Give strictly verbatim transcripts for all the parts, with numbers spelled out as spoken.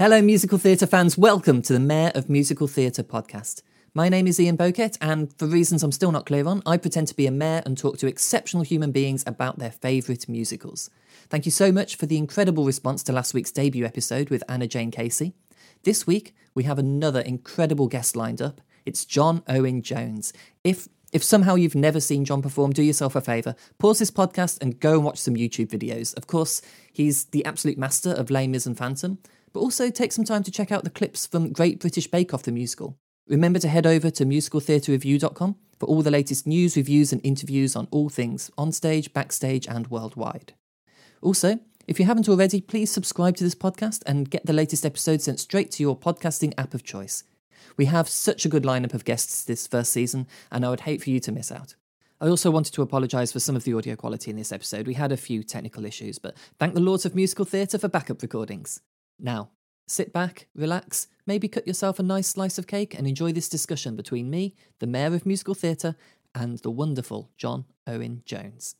Hello, musical theatre fans. Welcome to the Mayor of Musical Theatre podcast. My name is Ian Bowkett, and for reasons I'm still not clear on, I pretend to be a mayor and talk to exceptional human beings about their favourite musicals. Thank you so much for the incredible response to last week's debut episode with Anna-Jane Casey. This week, we have another incredible guest lined up. It's John Owen Jones. If If somehow you've never seen John perform, do yourself a favour. Pause this podcast and go and watch some YouTube videos. Of course, he's the absolute master of Les Mis and Phantom, but also take some time to check out the clips from Great British Bake Off the Musical. Remember to head over to musical theatre review dot com for all the latest news, reviews and interviews on all things on stage, backstage and worldwide. Also, if you haven't already, please subscribe to this podcast and get the latest episode sent straight to your podcasting app of choice. We have such a good lineup of guests this first season, and I would hate for you to miss out. I also wanted to apologise for some of the audio quality in this episode. We had a few technical issues, but thank the lords of musical theatre for backup recordings. Now, sit back, relax, maybe cut yourself a nice slice of cake and enjoy this discussion between me, the Mayor of Musical Theatre, and the wonderful John Owen Jones.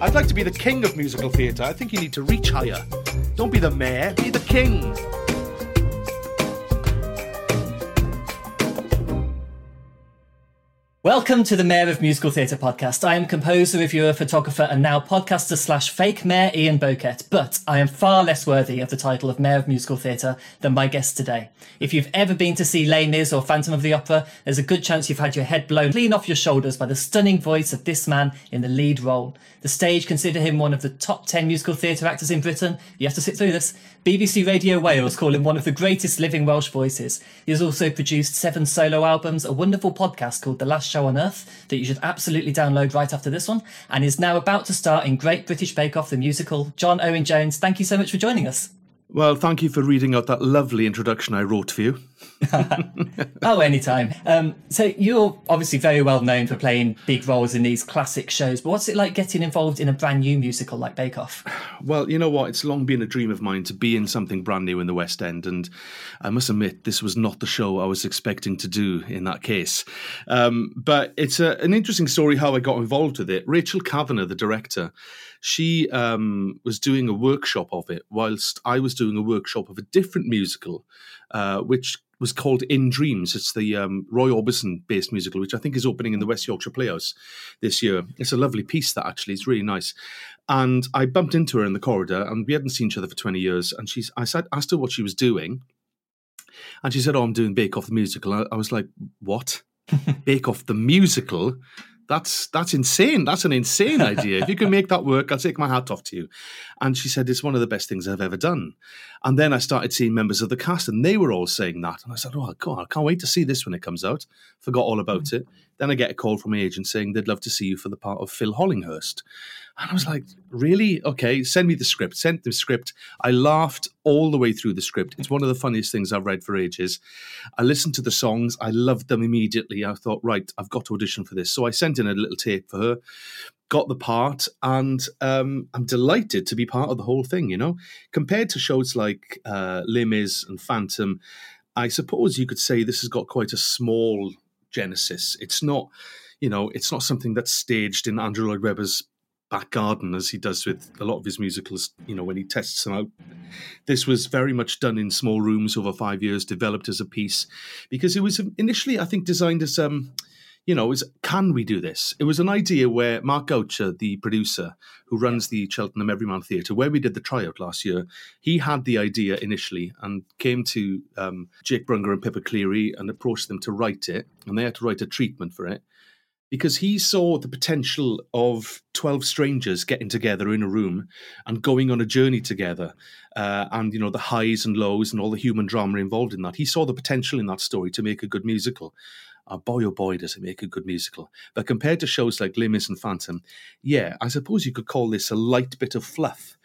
I'd like to be the king of musical theatre. I think you need to reach higher. Don't be the mayor, be the king. Welcome to the Mayor of Musical Theatre podcast. I am composer, reviewer, photographer and now podcaster slash fake mayor Ian Bowkett, but I am far less worthy of the title of Mayor of Musical Theatre than my guest today. If you've ever been to see Les Mis or Phantom of the Opera, there's a good chance you've had your head blown clean off your shoulders by the stunning voice of this man in the lead role. The stage consider him one of the top ten musical theatre actors in Britain. You have to sit through this. B B C Radio Wales call him one of the greatest living Welsh voices. He has also produced seven solo albums, a wonderful podcast called The Last Show on Earth that you should absolutely download right after this one, and is now about to star in Great British Bake Off the Musical. John Owen Jones, thank you so much for joining us. Well, thank you for reading out that lovely introduction I wrote for you. Oh, anytime. Um, so you're obviously very well known for playing big roles in these classic shows, but what's it like getting involved in a brand new musical like Bake Off? Well, you know what? It's long been a dream of mine to be in something brand new in the West End, and I must admit this was not the show I was expecting to do in that case. Um, but it's a, an interesting story how I got involved with it. Rachel Kavanagh, the director, she um, was doing a workshop of it whilst I was doing a workshop of a different musical, uh, which was called In Dreams. It's the um, Roy Orbison-based musical, which I think is opening in the West Yorkshire Playhouse this year. It's a lovely piece, that, actually. It's really nice. And I bumped into her in the corridor, and we hadn't seen each other for twenty years. And she's, I said, asked her what she was doing, and she said, oh, I'm doing Bake Off the Musical. I, I was like, what? Bake Off the Musical? That's that's insane. That's an insane idea. If you can make that work, I'll take my hat off to you. And she said, it's one of the best things I've ever done. And then I started seeing members of the cast and they were all saying that. And I said, oh, God, I can't wait to see this when it comes out. Forgot all about mm-hmm. it. Then I get a call from my agent saying they'd love to see you for the part of Phil Hollinghurst. And I was like, really? Okay, send me the script. Sent the script. I laughed all the way through the script. It's one of the funniest things I've read for ages. I listened to the songs. I loved them immediately. I thought, right, I've got to audition for this. So I sent in a little tape for her, got the part, and um, I'm delighted to be part of the whole thing, you know? Compared to shows like uh, Les Mis and Phantom, I suppose you could say this has got quite a small genesis. It's not, you know, it's not something that's staged in Andrew Lloyd Webber's back garden as he does with a lot of his musicals, you know, when he tests them out. This was very much done in small rooms over five years, developed as a piece, because it was initially, I think, designed as, um, you know, is can we do this? It was an idea where Mark Goucher, the producer who runs the Cheltenham Everyman Theatre, where we did the tryout last year, he had the idea initially and came to um, Jake Brunger and Pippa Cleary and approached them to write it, and they had to write a treatment for it, because he saw the potential of twelve strangers getting together in a room and going on a journey together, uh, and, you know, the highs and lows and all the human drama involved in that. He saw the potential in that story to make a good musical. Oh, boy, oh, boy, does it make a good musical. But compared to shows like Les Mis and Phantom, yeah, I suppose you could call this a light bit of fluff.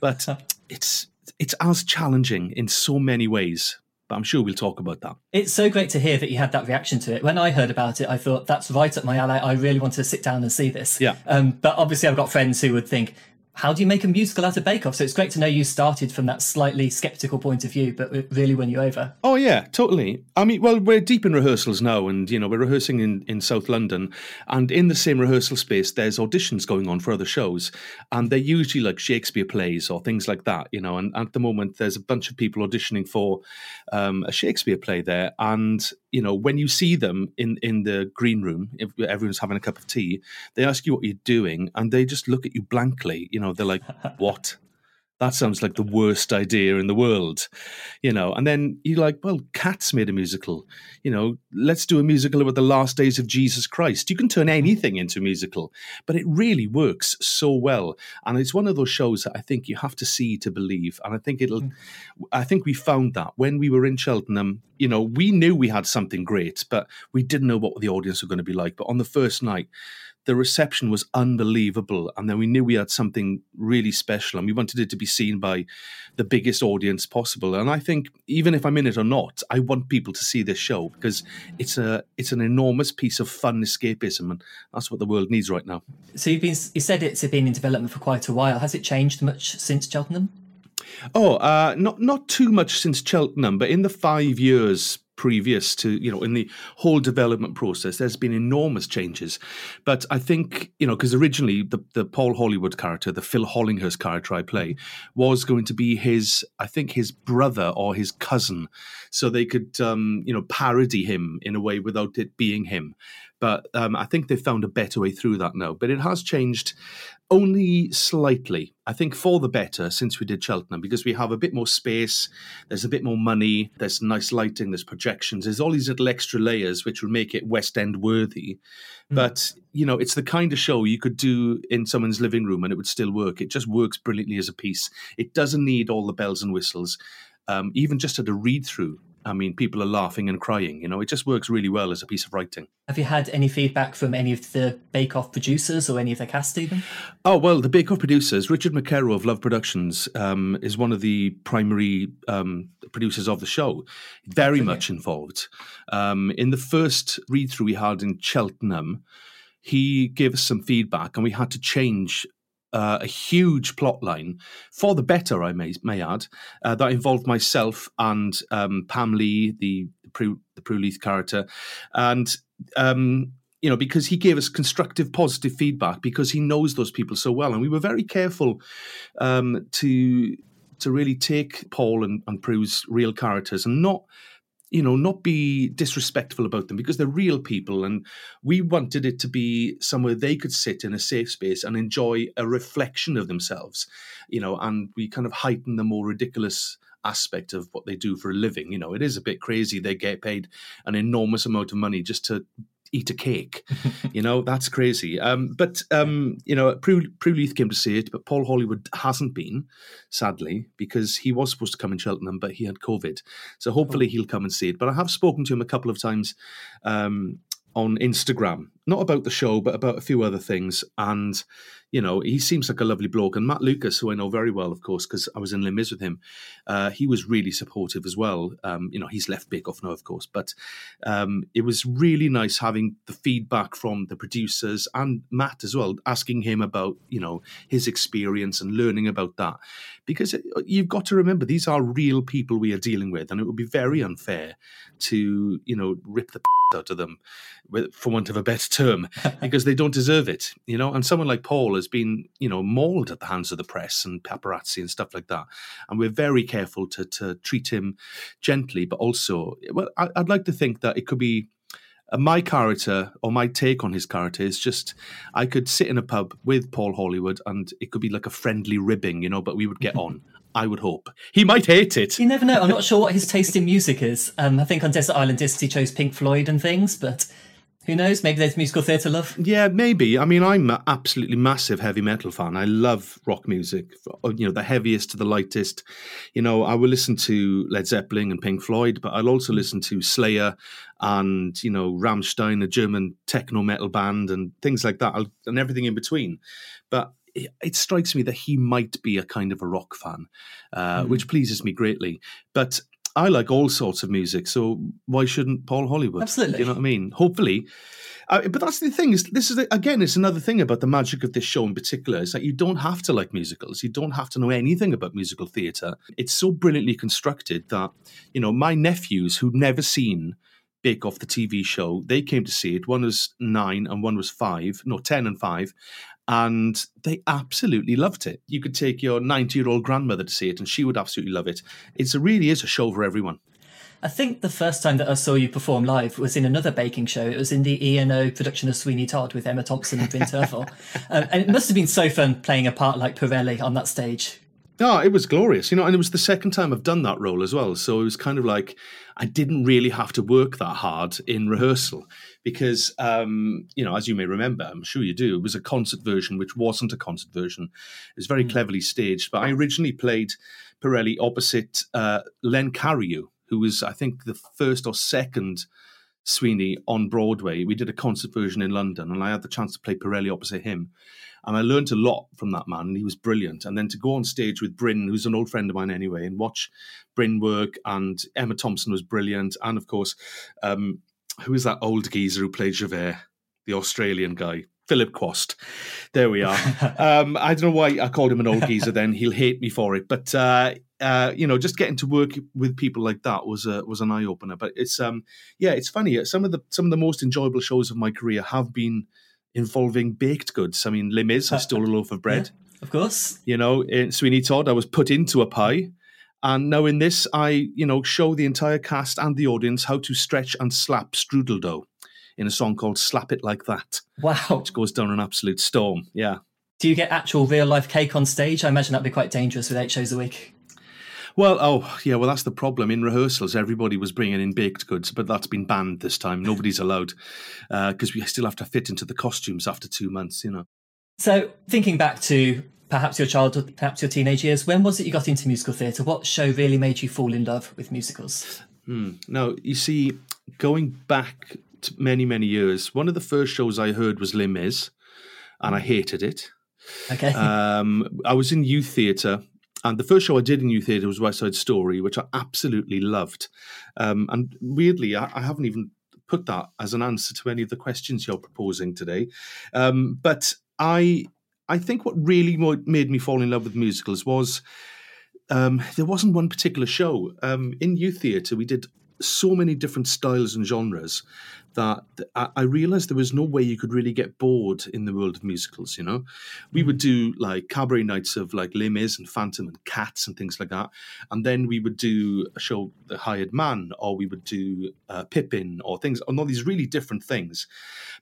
But it's it's as challenging in so many ways. But I'm sure we'll talk about that. It's so great to hear that you had that reaction to it. When I heard about it, I thought, that's right up my alley. I really want to sit down and see this. Yeah. Um, but obviously I've got friends who would think, how do you make a musical out of Bake Off? So it's great to know you started from that slightly sceptical point of view, but it really won you over. Oh, yeah, totally. I mean, well, we're deep in rehearsals now, and, you know, we're rehearsing in, in South London, and in the same rehearsal space, there's auditions going on for other shows, and they're usually like Shakespeare plays or things like that, you know, and at the moment, there's a bunch of people auditioning for um, a Shakespeare play there, and, you know, when you see them in, in the green room, if everyone's having a cup of tea, they ask you what you're doing, and they just look at you blankly, you know, You know, they're like, what? That sounds like the worst idea in the world, you know. And then you're like, well, Cats made a musical, you know, let's do a musical about the last days of Jesus Christ. You can turn anything into a musical, but it really works so well. And it's one of those shows that I think you have to see to believe. And I think it'll, mm. I think we found that when we were in Cheltenham, you know, we knew we had something great, but we didn't know what the audience were going to be like. But on the first night, the reception was unbelievable, and then we knew we had something really special, and we wanted it to be seen by the biggest audience possible. And I think, even if I'm in it or not, I want people to see this show, because it's a it's an enormous piece of fun escapism, and that's what the world needs right now. So you've been you said it's been in development for quite a while. Has it changed much since Cheltenham? Oh, uh, not not too much since Cheltenham, but in the five years. Previous to, you know, in the whole development process, there's been enormous changes. But I think, you know, because originally the, the Paul Hollywood character, the Phil Hollinghurst character I play, was going to be his, I think, his brother or his cousin. So they could, um, you know, parody him in a way without it being him. But um, I think they've found a better way through that now. But it has changed only slightly, I think, for the better since we did Cheltenham, because we have a bit more space, there's a bit more money, there's nice lighting, there's projections, there's all these little extra layers which would make it West End worthy. Mm. But, you know, it's the kind of show you could do in someone's living room and it would still work. It just works brilliantly as a piece. It doesn't need all the bells and whistles, um, even just at a read-through. I mean, people are laughing and crying, you know, it just works really well as a piece of writing. Have you had any feedback from any of the Bake Off producers or any of the cast even? Oh, well, the Bake Off producers, Richard Maccarrow of Love Productions um, is one of the primary um, producers of the show, very much involved. Um, in the first read-through we had in Cheltenham, he gave us some feedback and we had to change Uh, a huge plot line, for the better, I may may add, uh, that involved myself and um, Pam Lee, the the Prue, the Prue Leith character, and um, you know, because he gave us constructive, positive feedback because he knows those people so well, and we were very careful um, to to really take Paul and, and Prue's real characters and not. you know, not be disrespectful about them because they're real people and we wanted it to be somewhere they could sit in a safe space and enjoy a reflection of themselves, you know, and we kind of heighten the more ridiculous aspect of what they do for a living. You know, it is a bit crazy. They get paid an enormous amount of money just to eat a cake, you know, that's crazy. Um, but, um, you know, Prue, Prue Leith came to see it, but Paul Hollywood hasn't been, sadly, because he was supposed to come in Cheltenham, but he had COVID. So hopefully he'll come and see it. But I have spoken to him a couple of times um, on Instagram, not about the show, but about a few other things. And, you know, he seems like a lovely bloke. And Matt Lucas, who I know very well, of course, because I was in Les Mis with him, uh, he was really supportive as well. Um, you know, he's left Bake Off now, of course. But um, it was really nice having the feedback from the producers and Matt as well, asking him about, you know, his experience and learning about that. Because it, you've got to remember, these are real people we are dealing with. And it would be very unfair to, you know, rip the p- out of them, with, for want of a better term. term because they don't deserve it, you know, and someone like Paul has been, you know, mauled at the hands of the press and paparazzi and stuff like that, and we're very careful to to treat him gently, but also, well, I, I'd like to think that it could be uh, my character or my take on his character is just, I could sit in a pub with Paul Hollywood and it could be like a friendly ribbing, you know, but we would get on. I would hope. He might hate it. You never know. I'm not sure what his taste in music is. Um, I think on Desert Island Discs he chose Pink Floyd and things, but who knows? Maybe there's musical theatre love. Yeah, maybe. I mean, I'm an absolutely massive heavy metal fan. I love rock music, you know, the heaviest to the lightest. You know, I will listen to Led Zeppelin and Pink Floyd, but I'll also listen to Slayer and, you know, Rammstein, a German techno metal band and things like that, and everything in between. But it strikes me that he might be a kind of a rock fan, uh, mm. which pleases me greatly. But I like all sorts of music, so why shouldn't Paul Hollywood? Absolutely. You know what I mean? Hopefully. Uh, but that's the thing. Is this is again, it's another thing about the magic of this show in particular. It's like you don't have to like musicals. You don't have to know anything about musical theatre. It's so brilliantly constructed that, you know, my nephews who'd never seen Bake Off the T V show, they came to see it. One was nine and one was five. No, ten and five. And they absolutely loved it. You could take your ninety-year-old grandmother to see it and she would absolutely love it. It really is a show for everyone. I think the first time that I saw you perform live was in another baking show. It was in the E and O production of Sweeney Todd with Emma Thompson and Vin Turfel. um, and it must have been so fun playing a part like Pirelli on that stage. Oh, it was glorious, you know, and it was the second time I've done that role as well. So it was kind of like I didn't really have to work that hard in rehearsal because, um, you know, as you may remember, I'm sure you do, it was a concert version, which wasn't a concert version. It was very mm. cleverly staged. But I originally played Pirelli opposite uh, Len Carreyrou, who was, I think, the first or second Sweeney on Broadway. We did a concert version in London and I had the chance to play Pirelli opposite him. And I learned a lot from that man, and he was brilliant. And then to go on stage with Bryn, who's an old friend of mine anyway, and watch Bryn work, and Emma Thompson was brilliant. And, of course, um, who is that old geezer who played Javert, the Australian guy? Philip Quast. There we are. um, I don't know why I called him an old geezer then. He'll hate me for it. But, uh, uh, you know, just getting to work with people like that was a, was an eye-opener. But it's, um, yeah, it's funny. Some of the some of the most enjoyable shows of my career have been involving baked goods. I mean, Les Mis, I stole a loaf of bread. Yeah, of course. You know, in Sweeney Todd, I was put into a pie. And now in this, I, you know, show the entire cast and the audience how to stretch and slap strudel dough in a song called Slap It Like That. Wow. Which goes down an absolute storm. Yeah. Do you get actual real life cake on stage? I imagine that'd be quite dangerous with eight shows a week. Well, oh, yeah, well, that's the problem. In rehearsals, everybody was bringing in baked goods, but that's been banned this time. Nobody's allowed because uh, we still have to fit into the costumes after two months, you know. So thinking back to perhaps your childhood, perhaps your teenage years, when was it you got into musical theatre? What show really made you fall in love with musicals? Mm, no, you see, going back to many, many years, one of the first shows I heard was Les Mis, and I hated it. Okay. Um, I was in youth theatre. And the first show I did in youth theatre was West Side Story, which I absolutely loved. Um, and weirdly, I, I haven't even put that as an answer to any of the questions you're proposing today. Um, but I I think what really made me fall in love with musicals was um, there wasn't one particular show. Um, in youth theatre, we did so many different styles and genres that I, I realised there was no way you could really get bored in the world of musicals, you know. We would do, like, cabaret nights of, like, Les Mis and Phantom and Cats and things like that. And then we would do a show, The Hired Man, or we would do uh, Pippin or things, and all these really different things.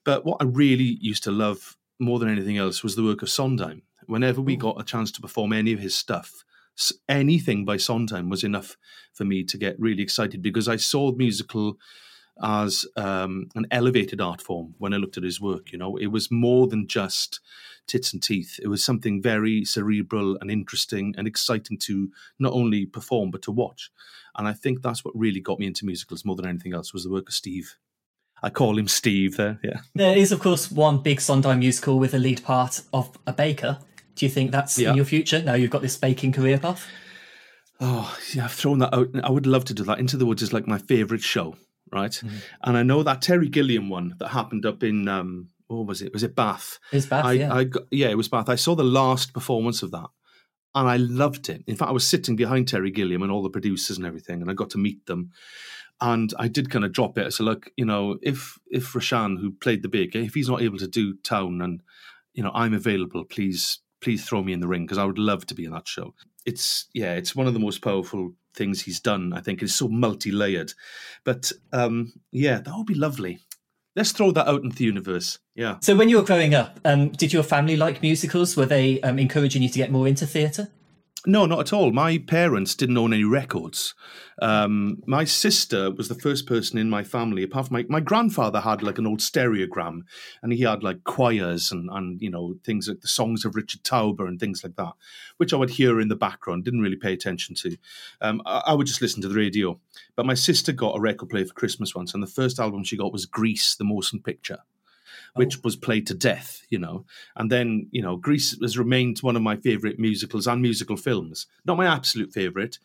But what I really used to love more than anything else was the work of Sondheim. Whenever we got a chance to perform any of his stuff, anything by Sondheim was enough for me to get really excited because I saw the musical as um, an elevated art form when I looked at his work. You know, it was more than just tits and teeth. It was something very cerebral and interesting and exciting to not only perform but to watch. And I think that's what really got me into musicals more than anything else was the work of Steve. I call him Steve there, yeah. There is, of course, one big Sondheim musical with a lead part of a baker. Do you think that's yeah. in your future? Now you've got this baking career path? Oh, yeah, I've thrown that out. I would love to do that. Into the Woods is like my favourite show, right? Mm. And I know that Terry Gilliam one that happened up in, um, what was it? Was it Bath? It was Bath, I, yeah. I got, yeah, it was Bath. I saw the last performance of that and I loved it. In fact, I was sitting behind Terry Gilliam and all the producers and everything and I got to meet them. And I did kind of drop it. I said, look, you know, if, if Rashan, who played the baker, if he's not able to do Town and, you know, I'm available, please... please throw me in the ring because I would love to be in that show. It's, yeah, it's one of the most powerful things he's done, I think. It's so multi-layered. But, um, yeah, that would be lovely. Let's throw that out into the universe, yeah. So when you were growing up, um, did your family like musicals? Were they um, encouraging you to get more into theatre? No, not at all. My parents didn't own any records. Um, my sister was the first person in my family, apart from my, my grandfather had like an old stereogram and he had like choirs and, and, you know, things like the songs of Richard Tauber and things like that, which I would hear in the background, didn't really pay attention to. Um, I, I would just listen to the radio. But my sister got a record player for Christmas once and the first album she got was Grease, the motion picture. which oh. was played to death, you know. And then, you know, Grease has remained one of my favourite musicals and musical films. Not my absolute favourite,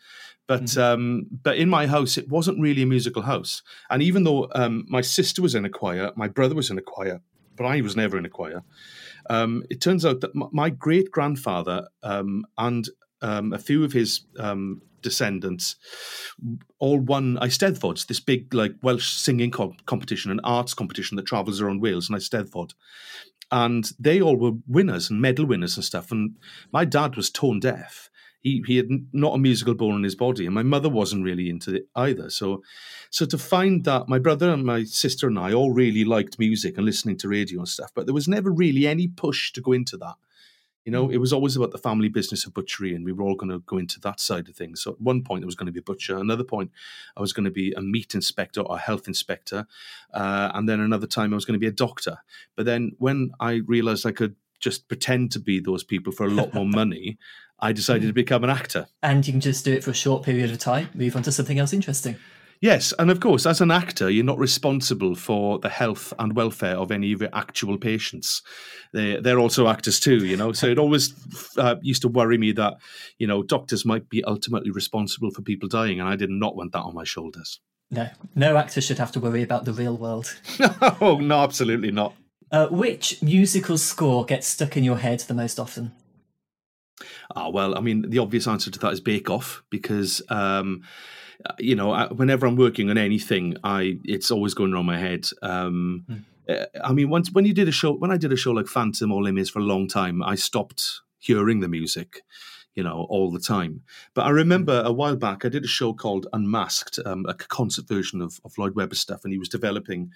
but mm-hmm. um, but in my house, it wasn't really a musical house. And even though um, my sister was in a choir, my brother was in a choir, but I was never in a choir, um, it turns out that my great-grandfather um, and um, a few of his... Um, descendants all won Eisteddfod, this big like Welsh singing co- competition, an arts competition that travels around Wales, and Eisteddfod, and they all were winners and medal winners and stuff. And my dad was tone deaf. He he had not a musical bone in his body, and my mother wasn't really into it either. So so to find that my brother and my sister and I all really liked music and listening to radio and stuff, but there was never really any push to go into that. You know, it was always about the family business of butchery, and we were all going to go into that side of things. So at one point, I was going to be a butcher. Another point, I was going to be a meat inspector or a health inspector. Uh, and then another time, I was going to be a doctor. But then when I realised I could just pretend to be those people for a lot more money, I decided to become an actor. And you can just do it for a short period of time, move on to something else interesting. Yes, and of course, as an actor, you're not responsible for the health and welfare of any of your actual patients. They, they're also actors too, you know. So it always uh, used to worry me that, you know, doctors might be ultimately responsible for people dying, and I did not want that on my shoulders. No, no actor should have to worry about the real world. No, no, absolutely not. Uh, which musical score gets stuck in your head the most often? Ah, well, I mean, the obvious answer to that is Bake Off, because... Um, You know, whenever I'm working on anything, I it's always going around my head. Um, mm. I mean, once when you did a show, when I did a show like Phantom or Les Mis for a long time, I stopped hearing the music, you know, all the time. But I remember a while back, I did a show called Unmasked, um, a concert version of, of Lloyd Webber stuff, and he was developing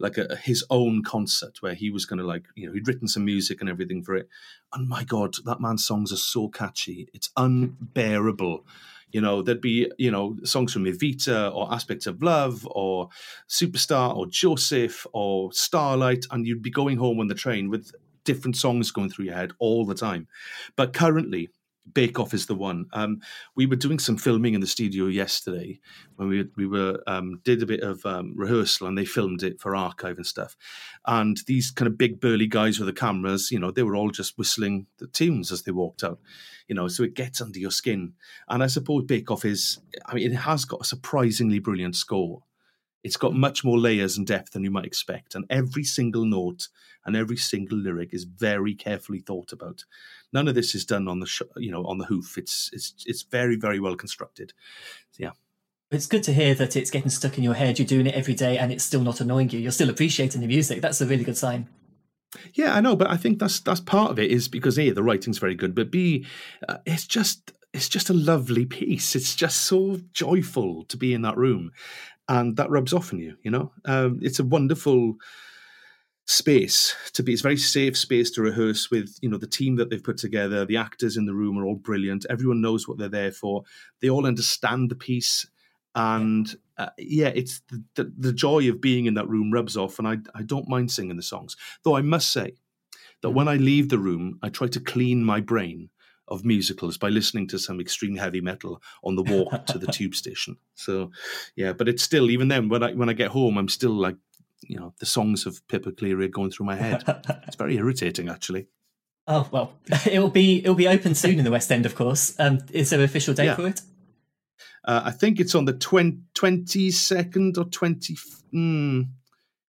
like a, his own concert where he was going to like, you know, he'd written some music and everything for it. And my God, that man's songs are so catchy. It's unbearable. You know, there'd be, you know, songs from Evita or Aspects of Love or Superstar or Joseph or Starlight, and you'd be going home on the train with different songs going through your head all the time. But currently, Bake Off is the one. Um, we were doing some filming in the studio yesterday when we we were um, did a bit of um, rehearsal, and they filmed it for archive and stuff. And these kind of big burly guys with the cameras, you know, they were all just whistling the tunes as they walked out, you know, so it gets under your skin. And I suppose Bake Off is, I mean, it has got a surprisingly brilliant score. It's got much more layers and depth than you might expect. And every single note and every single lyric is very carefully thought about. None of this is done on the sh- you know on the hoof. It's it's it's very, very well constructed. So, yeah. It's good to hear that it's getting stuck in your head. You're doing it every day and it's still not annoying you. You're still appreciating the music. That's a really good sign. Yeah, I know. But I think that's that's part of it is because, A, the writing's very good, but B, uh, it's just it's just a lovely piece. It's just so joyful to be in that room. And that rubs off on you, you know. Um, it's a wonderful space to be. It's a very safe space to rehearse with, you know, the team that they've put together. The actors in the room are all brilliant. Everyone knows what they're there for. They all understand the piece. And, uh, yeah, it's the, the, the joy of being in that room rubs off. And I, I don't mind singing the songs. Though I must say that when I leave the room, I try to clean my brain of musicals by listening to some extreme heavy metal on the walk to the tube station. So, yeah, but it's still, even then, when I when I get home, I'm still like, you know, the songs of Pippa Cleary are going through my head. It's very irritating, actually. Oh, well, it'll be it'll be open soon in the West End, of course. Um, is there an official date yeah. for it? Uh, I think it's on the twenty-second or twenty mm,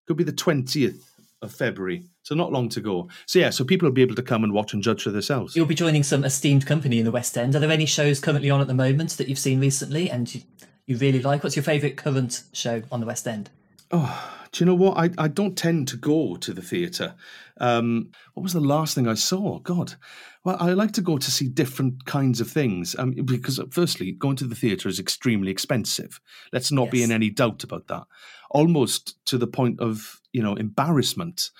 could be the twentieth of February. So not long to go. So yeah, so people will be able to come and watch and judge for themselves. You'll be joining some esteemed company in the West End. Are there any shows currently on at the moment that you've seen recently and you, you really like? What's your favourite current show on the West End? Oh, do you know what? I, I don't tend to go to the theatre. Um, what was the last thing I saw? God. Well, I like to go to see different kinds of things um, because, firstly, going to the theatre is extremely expensive. Let's not yes. be in any doubt about that. Almost to the point of, you know, embarrassment.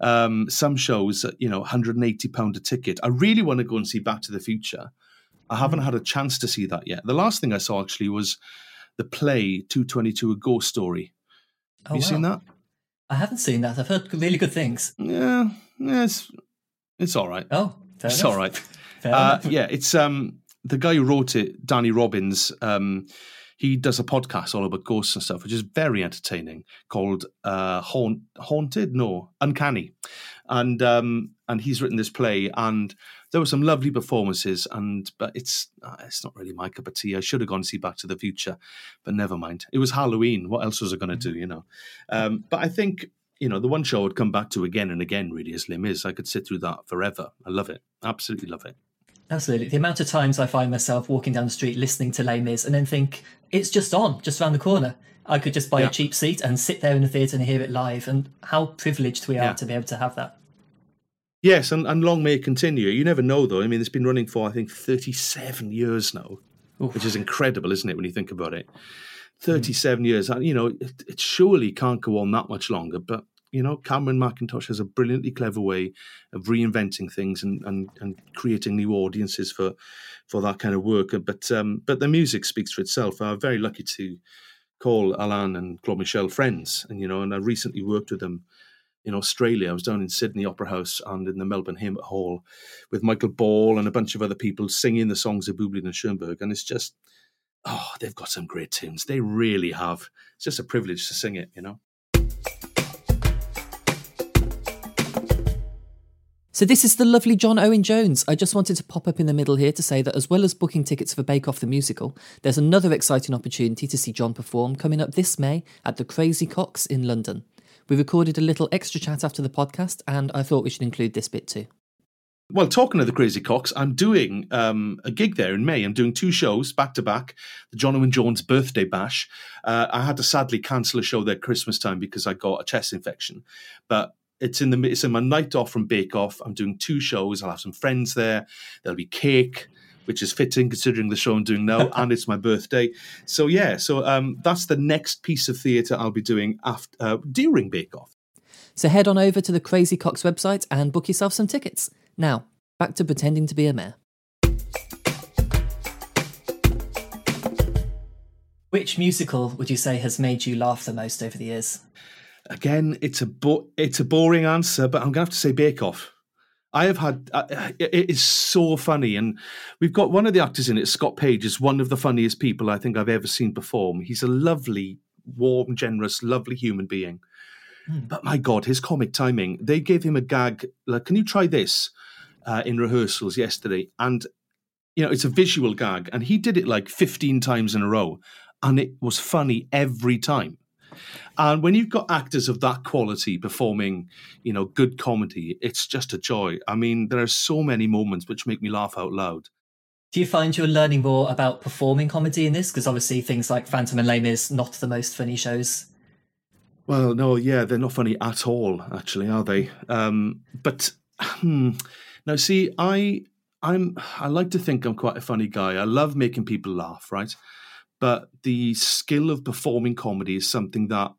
Um, some shows, you know, one hundred eighty pounds a ticket. I really want to go and see Back to the Future. I haven't mm. had a chance to see that yet. The last thing I saw, actually, was the play two twenty-two, A Ghost Story. Have oh, you wow. seen that? I haven't seen that. I've heard really good things. Yeah, yeah it's, it's all right. Oh, fair It's enough. all right. Fair uh, yeah, it's um, the guy who wrote it, Danny Robbins, um, he does a podcast all about ghosts and stuff, which is very entertaining, called uh, Haunt, Haunted? No, Uncanny. And um, and he's written this play, and there were some lovely performances, and but it's it's not really my cup of tea. I should have gone to see Back to the Future, but never mind. It was Halloween. What else was I going to do, you know? Um, but I think, you know, the one show I would come back to again and again, really, is Les Mis. I could sit through that forever. I love it. Absolutely love it. Absolutely. The amount of times I find myself walking down the street listening to Les Mis and then think, it's just on, just around the corner. I could just buy yeah. a cheap seat and sit there in the theatre and hear it live. And how privileged we are yeah. to be able to have that. Yes, and, and long may it continue. You never know, though. I mean, it's been running for, I think, thirty-seven years now, Oof. Which is incredible, isn't it, when you think about it? thirty-seven mm. years. And, you know, it, it surely can't go on that much longer. But, you know, Cameron Mackintosh has a brilliantly clever way of reinventing things and, and, and creating new audiences for for that kind of work. But, um, but the music speaks for itself. I'm very lucky to call Alan and Claude Michel friends. And, you know, and I recently worked with them in Australia. I was down in Sydney Opera House and in the Melbourne Hammer Hall with Michael Ball and a bunch of other people singing the songs of Bublin and Schoenberg. And it's just, oh, they've got some great tunes. They really have. It's just a privilege to sing it, you know. So this is the lovely John Owen Jones. I just wanted to pop up in the middle here to say that as well as booking tickets for Bake Off the Musical, there's another exciting opportunity to see John perform coming up this May at the Crazy Coqs in London. We recorded a little extra chat after the podcast, and I thought we should include this bit too. Well, talking of the Crazy Coqs, I'm doing um, a gig there in May. I'm doing two shows back-to-back, the John Owen Jones birthday bash. Uh, I had to sadly cancel a show there Christmas time because I got a chest infection. But it's in, the, it's in my night off from Bake Off. I'm doing two shows. I'll have some friends there. There'll be cake, which is fitting considering the show I'm doing now, and it's my birthday. So, yeah, so um, that's the next piece of theatre I'll be doing after uh, during Bake Off. So head on over to the Crazy Coqs website and book yourself some tickets. Now, back to pretending to be a mayor. Which musical would you say has made you laugh the most over the years? Again, it's a, bo- it's a boring answer, but I'm going to have to say Bake Off. I have had, uh, it is so funny. And we've got one of the actors in it, Scott Page, is one of the funniest people I think I've ever seen perform. He's a lovely, warm, generous, lovely human being. Mm. But my God, his comic timing, they gave him a gag, like, can you try this uh, in rehearsals yesterday? And, you know, it's a visual gag. And he did it like fifteen times in a row. And it was funny every time. And when you've got actors of that quality performing, you know, good comedy, it's just a joy. I mean, there are so many moments which make me laugh out loud. Do you find you're learning more about performing comedy in this? Because obviously things like Phantom and Les Mis, not the most funny shows. Well, no, yeah, they're not funny at all, actually, are they? Um, but hmm, now, see, I, I'm, I like to think I'm quite a funny guy. I love making people laugh, right? But the skill of performing comedy is something that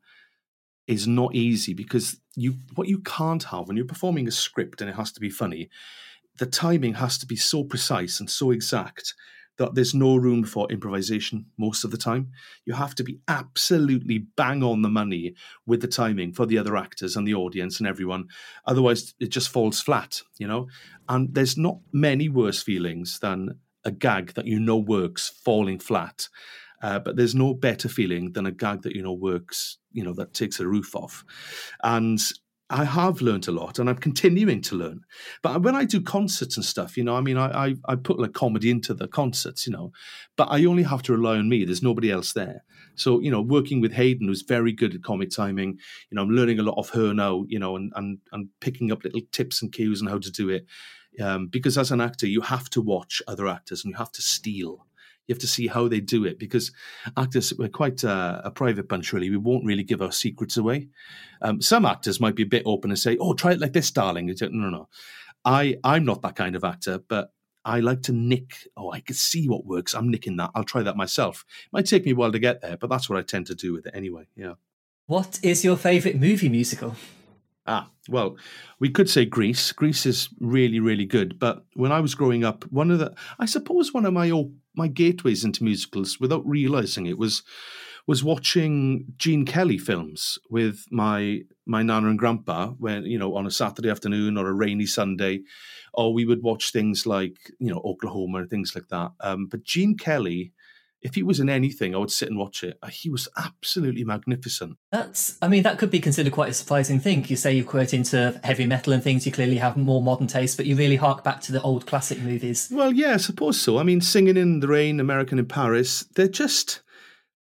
is not easy because you what you can't have when you're performing a script and it has to be funny, the timing has to be so precise and so exact that there's no room for improvisation most of the time. You have to be absolutely bang on the money with the timing for the other actors and the audience and everyone. Otherwise, it just falls flat, you know? And there's not many worse feelings than a gag that you know works falling flat. Uh, but there's no better feeling than a gag that, you know, works, you know, that takes the roof off. And I have learned a lot and I'm continuing to learn. But when I do concerts and stuff, you know, I mean, I, I, I put like comedy into the concerts, you know, but I only have to rely on me. There's nobody else there. So, you know, working with Hayden, who's very good at comic timing, you know, I'm learning a lot of her now, you know, and, and, and picking up little tips and cues on how to do it. Um, because as an actor, you have to watch other actors and you have to steal. You have to see how they do it because actors, we're quite uh, a private bunch, really. We won't really give our secrets away. Um, some actors might be a bit open and say, oh, try it like this, darling. No, no, no. I, I'm not that kind of actor, but I like to nick. Oh, I can see what works. I'm nicking that. I'll try that myself. It might take me a while to get there, but that's what I tend to do with it anyway. Yeah. What is your favourite movie musical? Ah, well, we could say Grease. Grease is really, really good. But when I was growing up, one of the, I suppose one of my my gateways into musicals, without realising it, was was watching Gene Kelly films with my my nana and grandpa. When you know, on a Saturday afternoon or a rainy Sunday, or we would watch things like you know Oklahoma and things like that. Um, but Gene Kelly if he was in anything, I would sit and watch it. He was absolutely magnificent. That's, I mean, that could be considered quite a surprising thing. You say you quote into heavy metal and things, you clearly have more modern taste, but you really hark back to the old classic movies. Well, yeah, I suppose so. I mean, Singing in the Rain, American in Paris, they're just,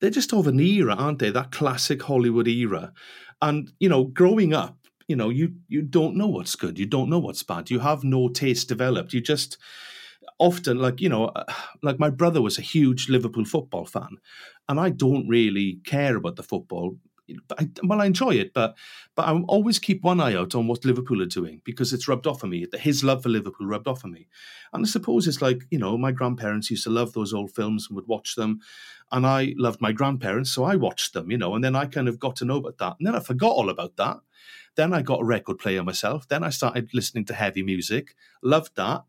they're just of an era, aren't they? That classic Hollywood era. And, you know, growing up, you know, you, you don't know what's good. You don't know what's bad. You have no taste developed. You just... Often, like, you know, like my brother was a huge Liverpool football fan, and I don't really care about the football. I, well, I enjoy it, but but I always keep one eye out on what Liverpool are doing because it's rubbed off on me. His love for Liverpool rubbed off on me. And I suppose it's like, you know, my grandparents used to love those old films and would watch them. And I loved my grandparents, so I watched them, you know, and then I kind of got to know about that. And then I forgot all about that. Then I got a record player myself. Then I started listening to heavy music, loved that.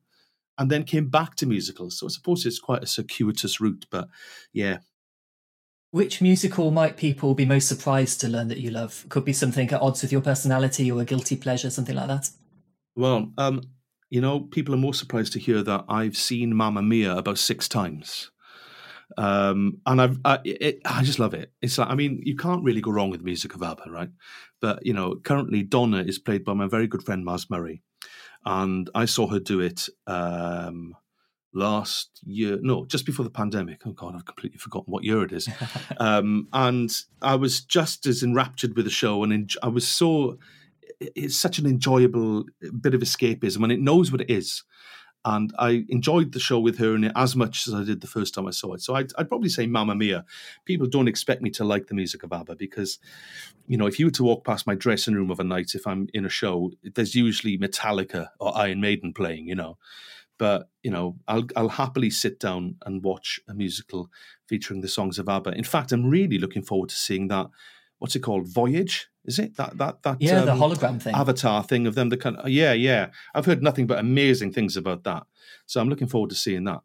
And then came back to musicals. So I suppose it's quite a circuitous route, but yeah. Which musical might people be most surprised to learn that you love? Could be something at odds with your personality or a guilty pleasure, something like that. Well, um, you know, people are more surprised to hear that I've seen Mamma Mia about six times. Um, and I've, I, it, I just love it. It's like, I mean, you can't really go wrong with the music of ABBA, right? But, you know, currently Donna is played by my very good friend, Maz Murray. And I saw her do it um, last year. No, just before the pandemic. Oh, God, I've completely forgotten what year it is. um, and I was just as enraptured with the show. And en- I was so... It's such an enjoyable bit of escapism. And it knows what it is. And I enjoyed the show with her in it as much as I did the first time I saw it. So I'd, I'd probably say Mamma Mia. People don't expect me to like the music of ABBA because, you know, if you were to walk past my dressing room of a night, if I'm in a show, there's usually Metallica or Iron Maiden playing, you know. But, you know, I'll, I'll happily sit down and watch a musical featuring the songs of ABBA. In fact, I'm really looking forward to seeing that. What's it called? Voyage? Is it that that that yeah um, the hologram thing, Avatar thing of them? The kind of, yeah yeah. I've heard nothing but amazing things about that, so I'm looking forward to seeing that.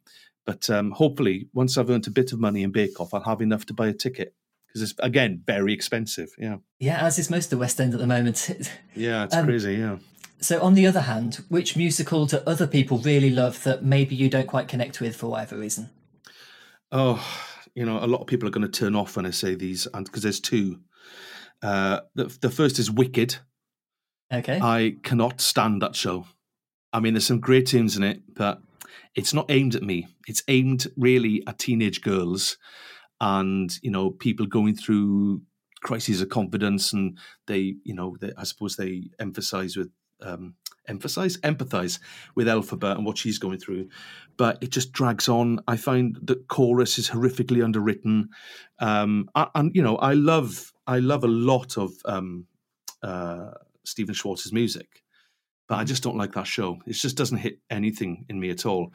But um, hopefully, once I've earned a bit of money in Bake Off, I'll have enough to buy a ticket because it's again very expensive. Yeah, yeah, as is most of the West End at the moment. yeah, it's um, crazy. Yeah. So, on the other hand, which musical do other people really love that maybe you don't quite connect with for whatever reason? Oh, you know, a lot of people are going to turn off when I say these because there's two. Uh, the, the first is Wicked. Okay. I cannot stand that show. I mean, there's some great tunes in it, but it's not aimed at me. It's aimed really at teenage girls and, you know, people going through crises of confidence, and they, you know, they, I suppose they emphasize with, um, emphasize, empathize with Elphaba and what she's going through. But it just drags on. I find that chorus is horrifically underwritten. Um, and, and, you know, I love... I love a lot of um, uh, Stephen Schwartz's music, but I just don't like that show. It just doesn't hit anything in me at all.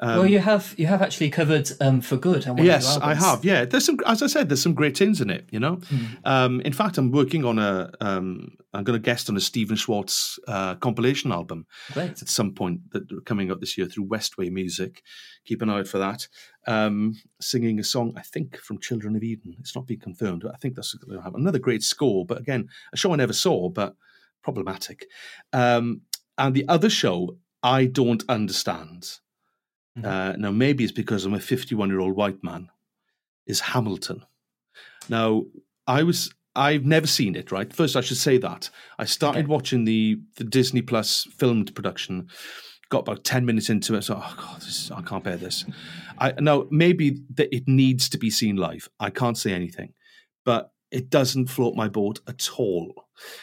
Um, well, you have you have actually covered um, For Good. And yes, I have. Yeah, there's some. As I said, there's some great tunes in it. You know, mm. um, in fact, I'm working on a. Um, I'm going to guest on a Stephen Schwartz uh, compilation album great. At some point that coming up this year through Westway Music. Keep an eye out for that. Um, singing a song, I think, from Children of Eden. It's not been confirmed, but I think that's going to have another great score. But again, a show I never saw, but problematic. Um, and the other show, I don't understand. Mm-hmm. Uh, now, maybe it's because I'm a fifty-one-year-old white man. Is Hamilton. Now, I was I've never seen it. Right, first I should say that I started okay. watching the the Disney Plus filmed production. Got about ten minutes into it, so oh god, this is, I can't bear this. I now maybe that it needs to be seen live. I can't say anything, but it doesn't float my boat at all.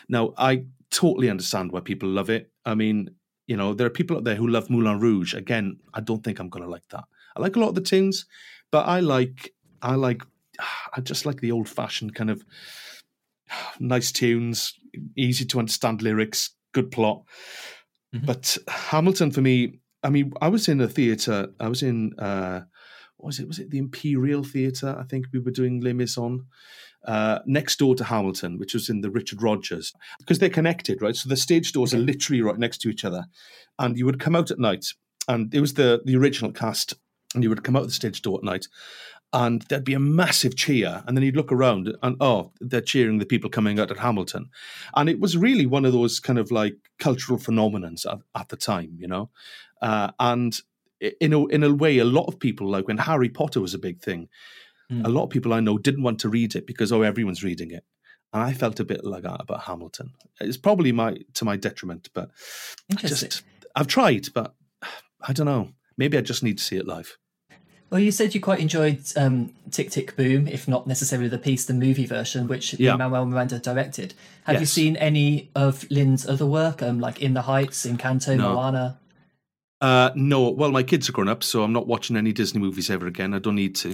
Now I totally understand why people love it. I mean, you know, there are people out there who love Moulin Rouge. Again, I don't think I'm going to like that. I like a lot of the tunes, but I like I like I just like the old-fashioned kind of nice tunes, easy to understand lyrics, good plot. But Hamilton, for me, I mean, I was in a theatre. I was in, uh, what was it? Was it the Imperial Theatre? I think we were doing Les Mis uh next door to Hamilton, which was in the Richard Rogers. Because they're connected, right? So the stage doors are literally right next to each other. And you would come out at night, and it was the, the original cast, and you would come out the stage door at night, and there'd be a massive cheer. And then you'd look around and, oh, they're cheering the people coming out at Hamilton. And it was really one of those kind of like cultural phenomenons at, at the time, you know. Uh, and in a, in a way, a lot of people, like when Harry Potter was a big thing, Mm. A lot of people I know didn't want to read it because, oh, everyone's reading it. And I felt a bit like that about Hamilton. It's probably my to my detriment, but I just, I've tried, but I don't know. Maybe I just need to see it live. Well, you said you quite enjoyed um, Tick, Tick, Boom, if not necessarily the piece, the movie version, which yeah. Lin-Manuel Miranda directed. Have yes. you seen any of Lin's other work, um, like In the Heights, Encanto, no. Moana? Uh, no, well, my kids are grown up, so I'm not watching any Disney movies ever again. I don't need to.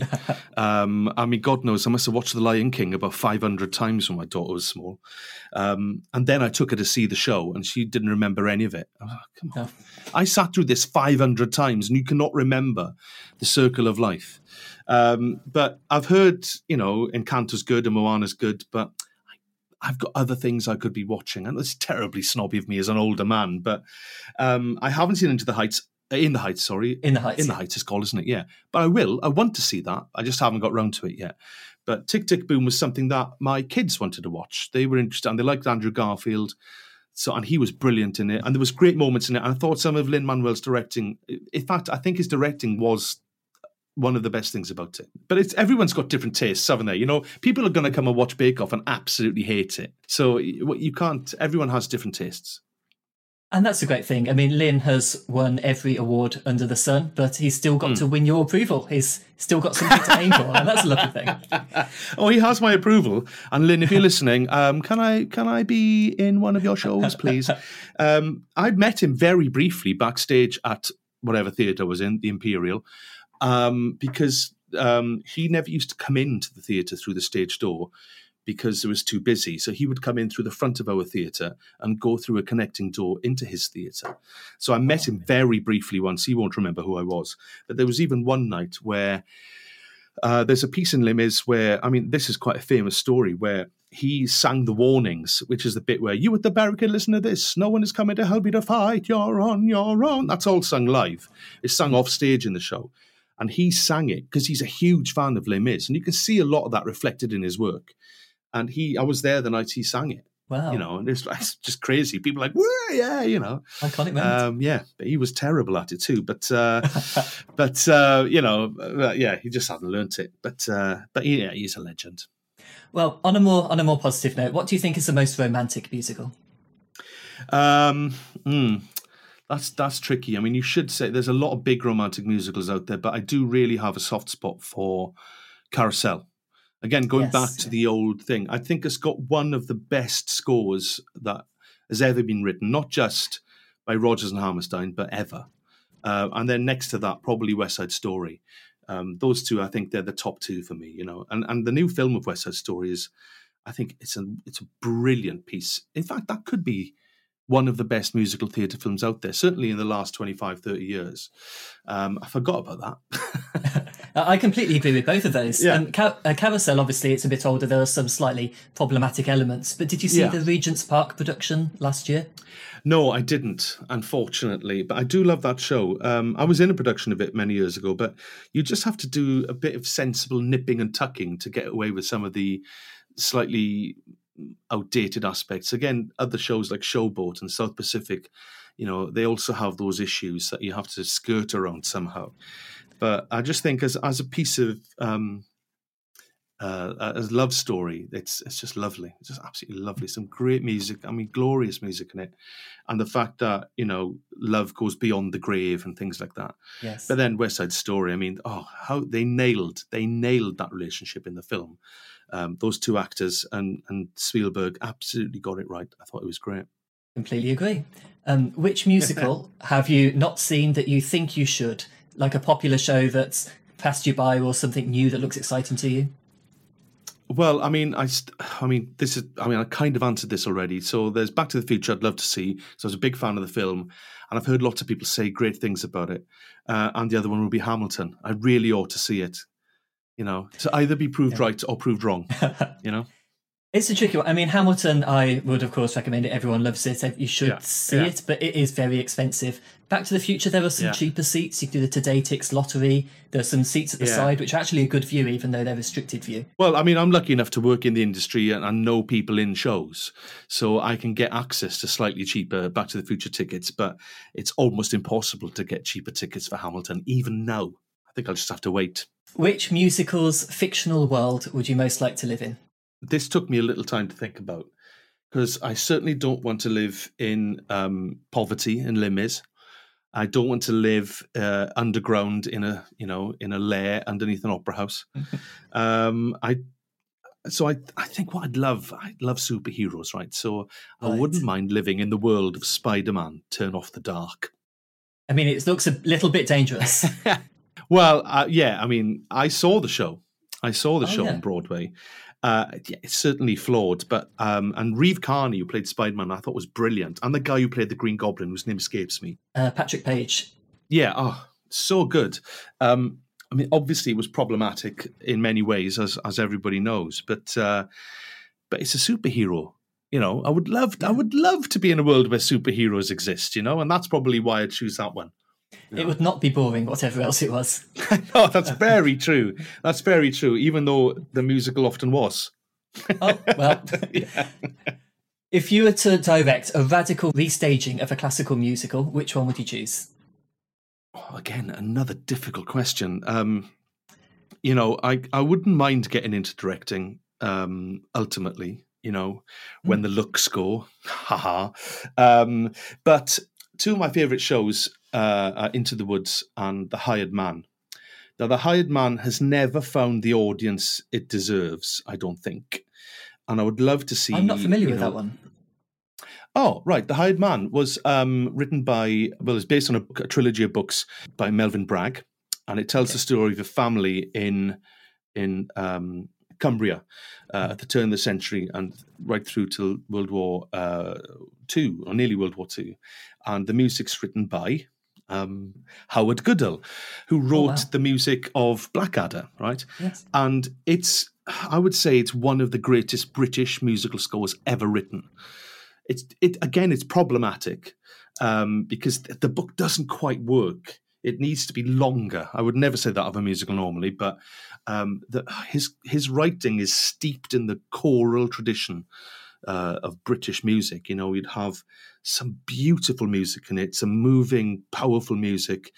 um, I mean, God knows, I must have watched The Lion King about five hundred times when my daughter was small. Um, and then I took her to see the show, and she didn't remember any of it. Oh, come on. No. I sat through this five hundred times, and you cannot remember the circle of life. Um, but I've heard, you know, Encanto's good and Moana's good, but I've got other things I could be watching. And it's terribly snobby of me as an older man, but um, I haven't seen Into the Heights, In the Heights, sorry. In the Heights. In the Heights is called, isn't it? Yeah. But I will. I want to see that. I just haven't got round to it yet. But Tick, Tick, Boom was something that my kids wanted to watch. They were interested and they liked Andrew Garfield. So, and he was brilliant in it. And there was great moments in it. And I thought some of Lin-Manuel's directing, in fact, I think his directing was one of the best things about it. But it's everyone's got different tastes, haven't they? You know, people are going to come and watch Bake Off and absolutely hate it. So you can't, everyone has different tastes. And that's a great thing. I mean, Lin has won every award under the sun, but he's still got mm. to win your approval. He's still got something to aim for, and that's a lovely thing. Oh, he has my approval. And Lin, if you're listening, um, can I can I be in one of your shows, please? um, I met him very briefly backstage at whatever theatre I was in, the Imperial, Um, because um, he never used to come into the theatre through the stage door because it was too busy. So he would come in through the front of our theatre and go through a connecting door into his theatre. So I met him very briefly once. He won't remember who I was. But there was even one night where uh, there's a piece in Les Mis where, I mean, this is quite a famous story, where he sang the warnings, which is the bit where you at the barricade, listen to this. No one is coming to help you to fight. You're on your own. That's all sung live. It's sung off stage in the show. And he sang it because he's a huge fan of Les Mis. And you can see a lot of that reflected in his work. And he, I was there the night he sang it. Wow. You know, and it's, it's just crazy. People are like, whoa, yeah, you know. Iconic moment. Um, yeah, but he was terrible at it too. But, uh, but uh, you know, uh, yeah, he just hadn't learnt it. But, uh, but yeah, he's a legend. Well, on a more on a more positive note, what do you think is the most romantic musical? Um. Mm. That's that's tricky. I mean, you should say there's a lot of big romantic musicals out there, but I do really have a soft spot for Carousel. Again, going yes, back yeah. to the old thing, I think it's got one of the best scores that has ever been written, not just by Rodgers and Hammerstein, but ever. Uh, and then next to that, probably West Side Story. Um, those two, I think they're the top two for me, you know. And and the new film of West Side Story is, I think it's a it's a brilliant piece. In fact, that could be one of the best musical theatre films out there, certainly in the last twenty-five, thirty years. Um, I forgot about that. I completely agree with both of those. Yeah. Um, Car- uh, Carousel, obviously, it's a bit older. There are some slightly problematic elements. But did you see yeah. the Regent's Park production last year? No, I didn't, unfortunately. But I do love that show. Um, I was in a production of it many years ago, but you just have to do a bit of sensible nipping and tucking to get away with some of the slightly outdated aspects. Again, other shows like Showboat and South Pacific, you know, they also have those issues that you have to skirt around somehow. But I just think as as a piece of um uh as love story, it's it's just lovely. It's just absolutely lovely. Some great music, I mean glorious music in it. And the fact that, you know, love goes beyond the grave and things like that. Yes. But then West Side Story, I mean, oh how they nailed they nailed that relationship in the film. Um, those two actors and, and Spielberg absolutely got it right. I thought it was great. Completely agree. Um, which musical have you not seen that you think you should? Like a popular show that's passed you by or something new that looks exciting to you? Well, I mean, I, I mean, this is, I mean, I kind of answered this already. So there's Back to the Future I'd love to see. So I was a big fan of the film and I've heard lots of people say great things about it. Uh, and the other one would be Hamilton. I really ought to see it. You know, to either be proved yeah. right or proved wrong, you know? It's a tricky one. I mean, Hamilton, I would, of course, recommend it. Everyone loves it. You should yeah. see yeah. it, but it is very expensive. Back to the Future, there are some yeah. cheaper seats. You can do the Today Tickets lottery. There are some seats at the yeah. side, which are actually a good view, even though they're restricted view. Well, I mean, I'm lucky enough to work in the industry and, and know people in shows, so I can get access to slightly cheaper Back to the Future tickets, but it's almost impossible to get cheaper tickets for Hamilton, even now. I think I'll just have to wait. Which musical's fictional world would you most like to live in? This took me a little time to think about, because I certainly don't want to live in um, poverty in Les Mis. I don't want to live uh, underground in a, you know, in a lair underneath an opera house. um, I so I I think what I'd love, I'd love superheroes, right? So right. I wouldn't mind living in the world of Spider-Man, Turn Off the Dark. I mean, it looks a little bit dangerous. Well, uh, yeah, I mean, I saw the show. I saw the oh, show yeah. on Broadway. Uh, yeah, it's certainly flawed, but um, and Reeve Carney, who played Spider-Man, I thought was brilliant, and the guy who played the Green Goblin, whose name escapes me, uh, Patrick Page. Yeah, oh, so good. Um, I mean, obviously, it was problematic in many ways, as as everybody knows, but uh, but it's a superhero. You know, I would love, I would love to be in a world where superheroes exist. You know, and that's probably why I choose that one. Yeah. It would not be boring, whatever else it was. No, that's very true. That's very true, even though the musical often was. Oh, well. Yeah. If you were to direct a radical restaging of a classical musical, which one would you choose? Oh, again, another difficult question. Um, you know, I, I wouldn't mind getting into directing, um, ultimately, you know, when mm. the looks go. Ha ha. Um, but two of my favourite shows... Uh, uh, Into the Woods and The Hired Man. Now, The Hired Man has never found the audience it deserves, I don't think. And I would love to see... I'm not familiar with know... that one. Oh, right. The Hired Man was um, written by... Well, it's based on a, book, a trilogy of books by Melvyn Bragg. And it tells okay. the story of a family in in um, Cumbria uh, mm. at the turn of the century and right through to World War uh, Two, or nearly World War Two. And the music's written by... Um, Howard Goodall, who wrote oh, wow. the music of Blackadder, right? Yes. And it's, I would say it's one of the greatest British musical scores ever written. It's, it again, it's problematic um, because the book doesn't quite work. It needs to be longer. I would never say that of a musical normally, but um, the, his his writing is steeped in the choral tradition uh, of British music. You know, you'd have some beautiful music in it, some moving, powerful music.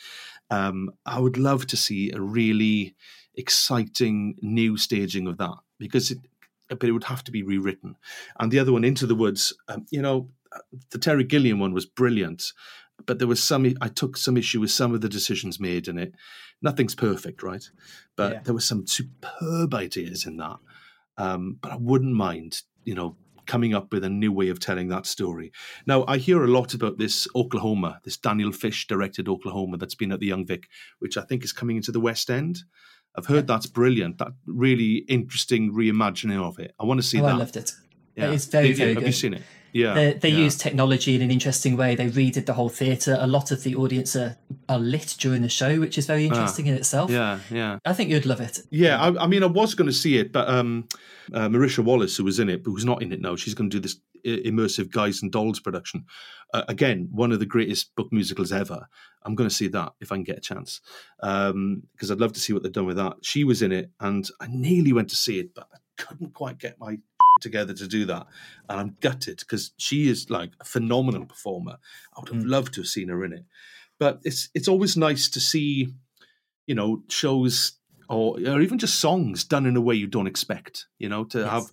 Um, I would love to see a really exciting new staging of that, because it, but it would have to be rewritten. And the other one, Into the Woods, um, you know, the Terry Gilliam one was brilliant, but there was some, I took some issue with some of the decisions made in it. Nothing's perfect, right? But yeah. there were some superb ideas in that. Um, but I wouldn't mind, you know, coming up with a new way of telling that story. Now, I hear a lot about this Oklahoma, this Daniel Fish-directed Oklahoma that's been at the Young Vic, which I think is coming into the West End. I've heard yeah. that's brilliant, that really interesting reimagining of it. I want to see oh, that. I loved it. Yeah. It's very, they, very have good. Have you seen it? Yeah. They, they yeah. use technology in an interesting way. They redid the whole theatre. A lot of the audience are, are lit during the show, which is very interesting ah, in itself. Yeah, yeah. I think you'd love it. Yeah, I, I mean, I was going to see it, but um, uh, Marisha Wallace, who was in it, but who's not in it now, she's going to do this immersive Guys and Dolls production. Uh, again, one of the greatest book musicals ever. I'm going to see that if I can get a chance, because um, I'd love to see what they've done with that. She was in it, and I nearly went to see it, but I couldn't quite get my... together to do that, and I'm gutted because she is like a phenomenal performer. I would have mm. loved to have seen her in it, but it's it's always nice to see, you know, shows or, or even just songs done in a way you don't expect. You know, to yes. have,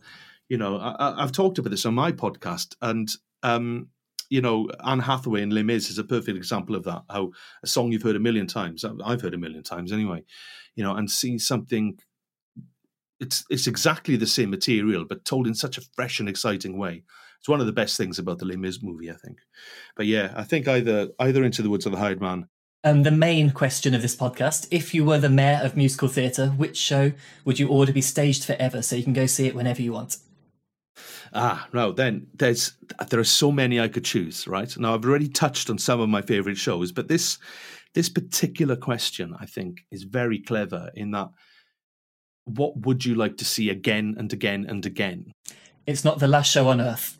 you know, I, I've talked about this on my podcast, and um, you know, Anne Hathaway in Les Mis is a perfect example of that. How a song you've heard a million times, I've heard a million times anyway, you know, and seeing something. It's it's exactly the same material, but told in such a fresh and exciting way. It's one of the best things about the Les Mis movie, I think. But yeah, I think either either Into the Woods or The Hired Man. Um, the main question of this podcast, if you were the mayor of musical theatre, which show would you order be staged forever so you can go see it whenever you want? Ah, no, then there's there are so many I could choose, right? Now, I've already touched on some of my favourite shows, but this this particular question, I think, is very clever in that what would you like to see again and again and again? It's not the last show on earth.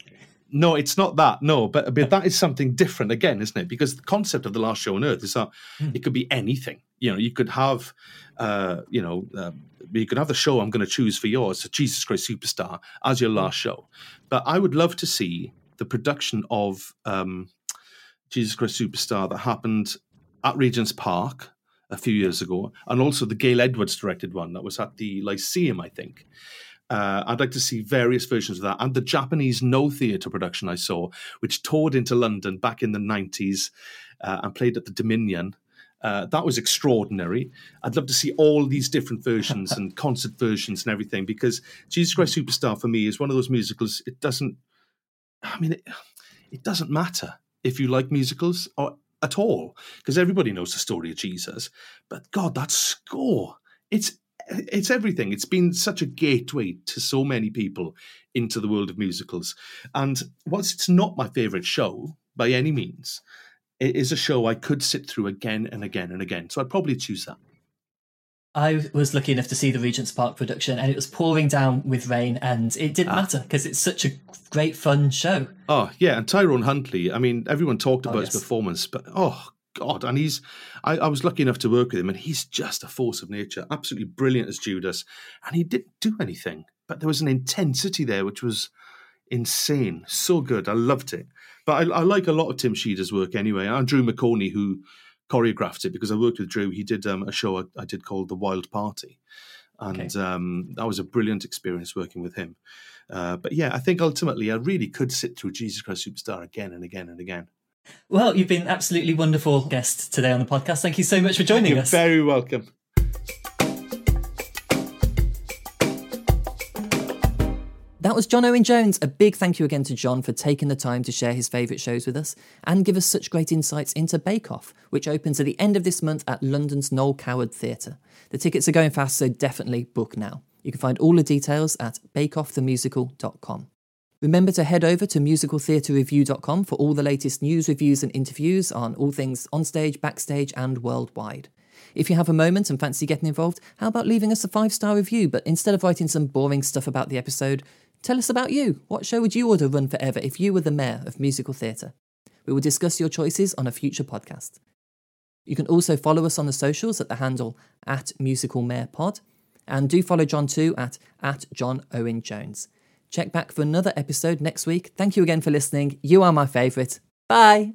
No, it's not that. No, but, but that is something different again, isn't it? Because the concept of the last show on earth is that mm. it could be anything. You know, you could have, uh, you know, uh, you could have the show I'm going to choose for yours, so Jesus Christ Superstar, as your last show. But I would love to see the production of um, Jesus Christ Superstar that happened at Regent's Park a few years ago, and also the Gail Edwards directed one that was at the Lyceum, I think. Uh, I'd like to see various versions of that. And the Japanese No Theatre production I saw, which toured into London back in the nineties uh, and played at the Dominion. Uh, that was extraordinary. I'd love to see all these different versions and concert versions and everything, because Jesus Christ Superstar for me is one of those musicals. It doesn't, I mean, it, it doesn't matter if you like musicals or at all, because everybody knows the story of Jesus. But God, that score, it's It's everything. It's been such a gateway to so many people into the world of musicals. And whilst it's not my favourite show by any means, it is a show I could sit through again and again and again. So I'd probably choose that. I was lucky enough to see the Regent's Park production, and it was pouring down with rain, and it didn't ah. matter because it's such a great, fun show. Oh, yeah. And Tyrone Huntley, I mean, everyone talked about oh, yes. his performance, but oh, God, and he's, I, I was lucky enough to work with him, and he's just a force of nature, absolutely brilliant as Judas, and he didn't do anything, but there was an intensity there which was insane, so good, I loved it. But I, I like a lot of Tim Sheeder's work anyway, and Drew McCorney, who choreographed it, because I worked with Drew. He did um, a show I, I did called The Wild Party, and okay. um, that was a brilliant experience working with him. Uh, but yeah, I think ultimately I really could sit through Jesus Christ Superstar again and again and again. Well, you've been an absolutely wonderful guest today on the podcast. Thank you so much for joining You're us. You're very welcome. That was John Owen Jones. A big thank you again to John for taking the time to share his favourite shows with us and give us such great insights into Bake Off, which opens at the end of this month at London's Noel Coward Theatre. The tickets are going fast, so definitely book now. You can find all the details at bake off the musical dot com. Remember to head over to musical theatre review dot com for all the latest news, reviews and interviews on all things onstage, backstage and worldwide. If you have a moment and fancy getting involved, how about leaving us a five-star review, but instead of writing some boring stuff about the episode, tell us about you. What show would you order run forever if you were the mayor of musical theatre? We will discuss your choices on a future podcast. You can also follow us on the socials at the handle at musicalmayorpod, and do follow John too at, at John Owen Jones. Check back for another episode next week. Thank you again for listening. You are my favourite. Bye.